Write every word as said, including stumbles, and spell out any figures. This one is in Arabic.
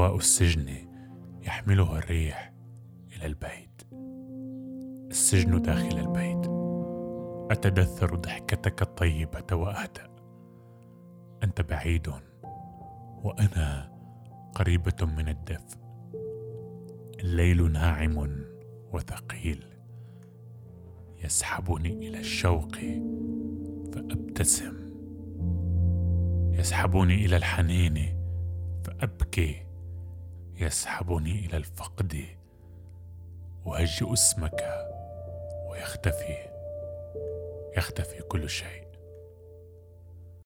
أجواء السجن يحملها الريح إلى البيت. السجن داخل البيت، أتدثر ضحكتك الطيبة وأهدأ. أنت بعيد وأنا قريبة من الدفء. الليل ناعم وثقيل يسحبني إلى الشوق فأبتسم، يسحبني إلى الحنين فأبكي، يسحبني إلى الفقد. أهجئ اسمك ويختفي يختفي كل شيء.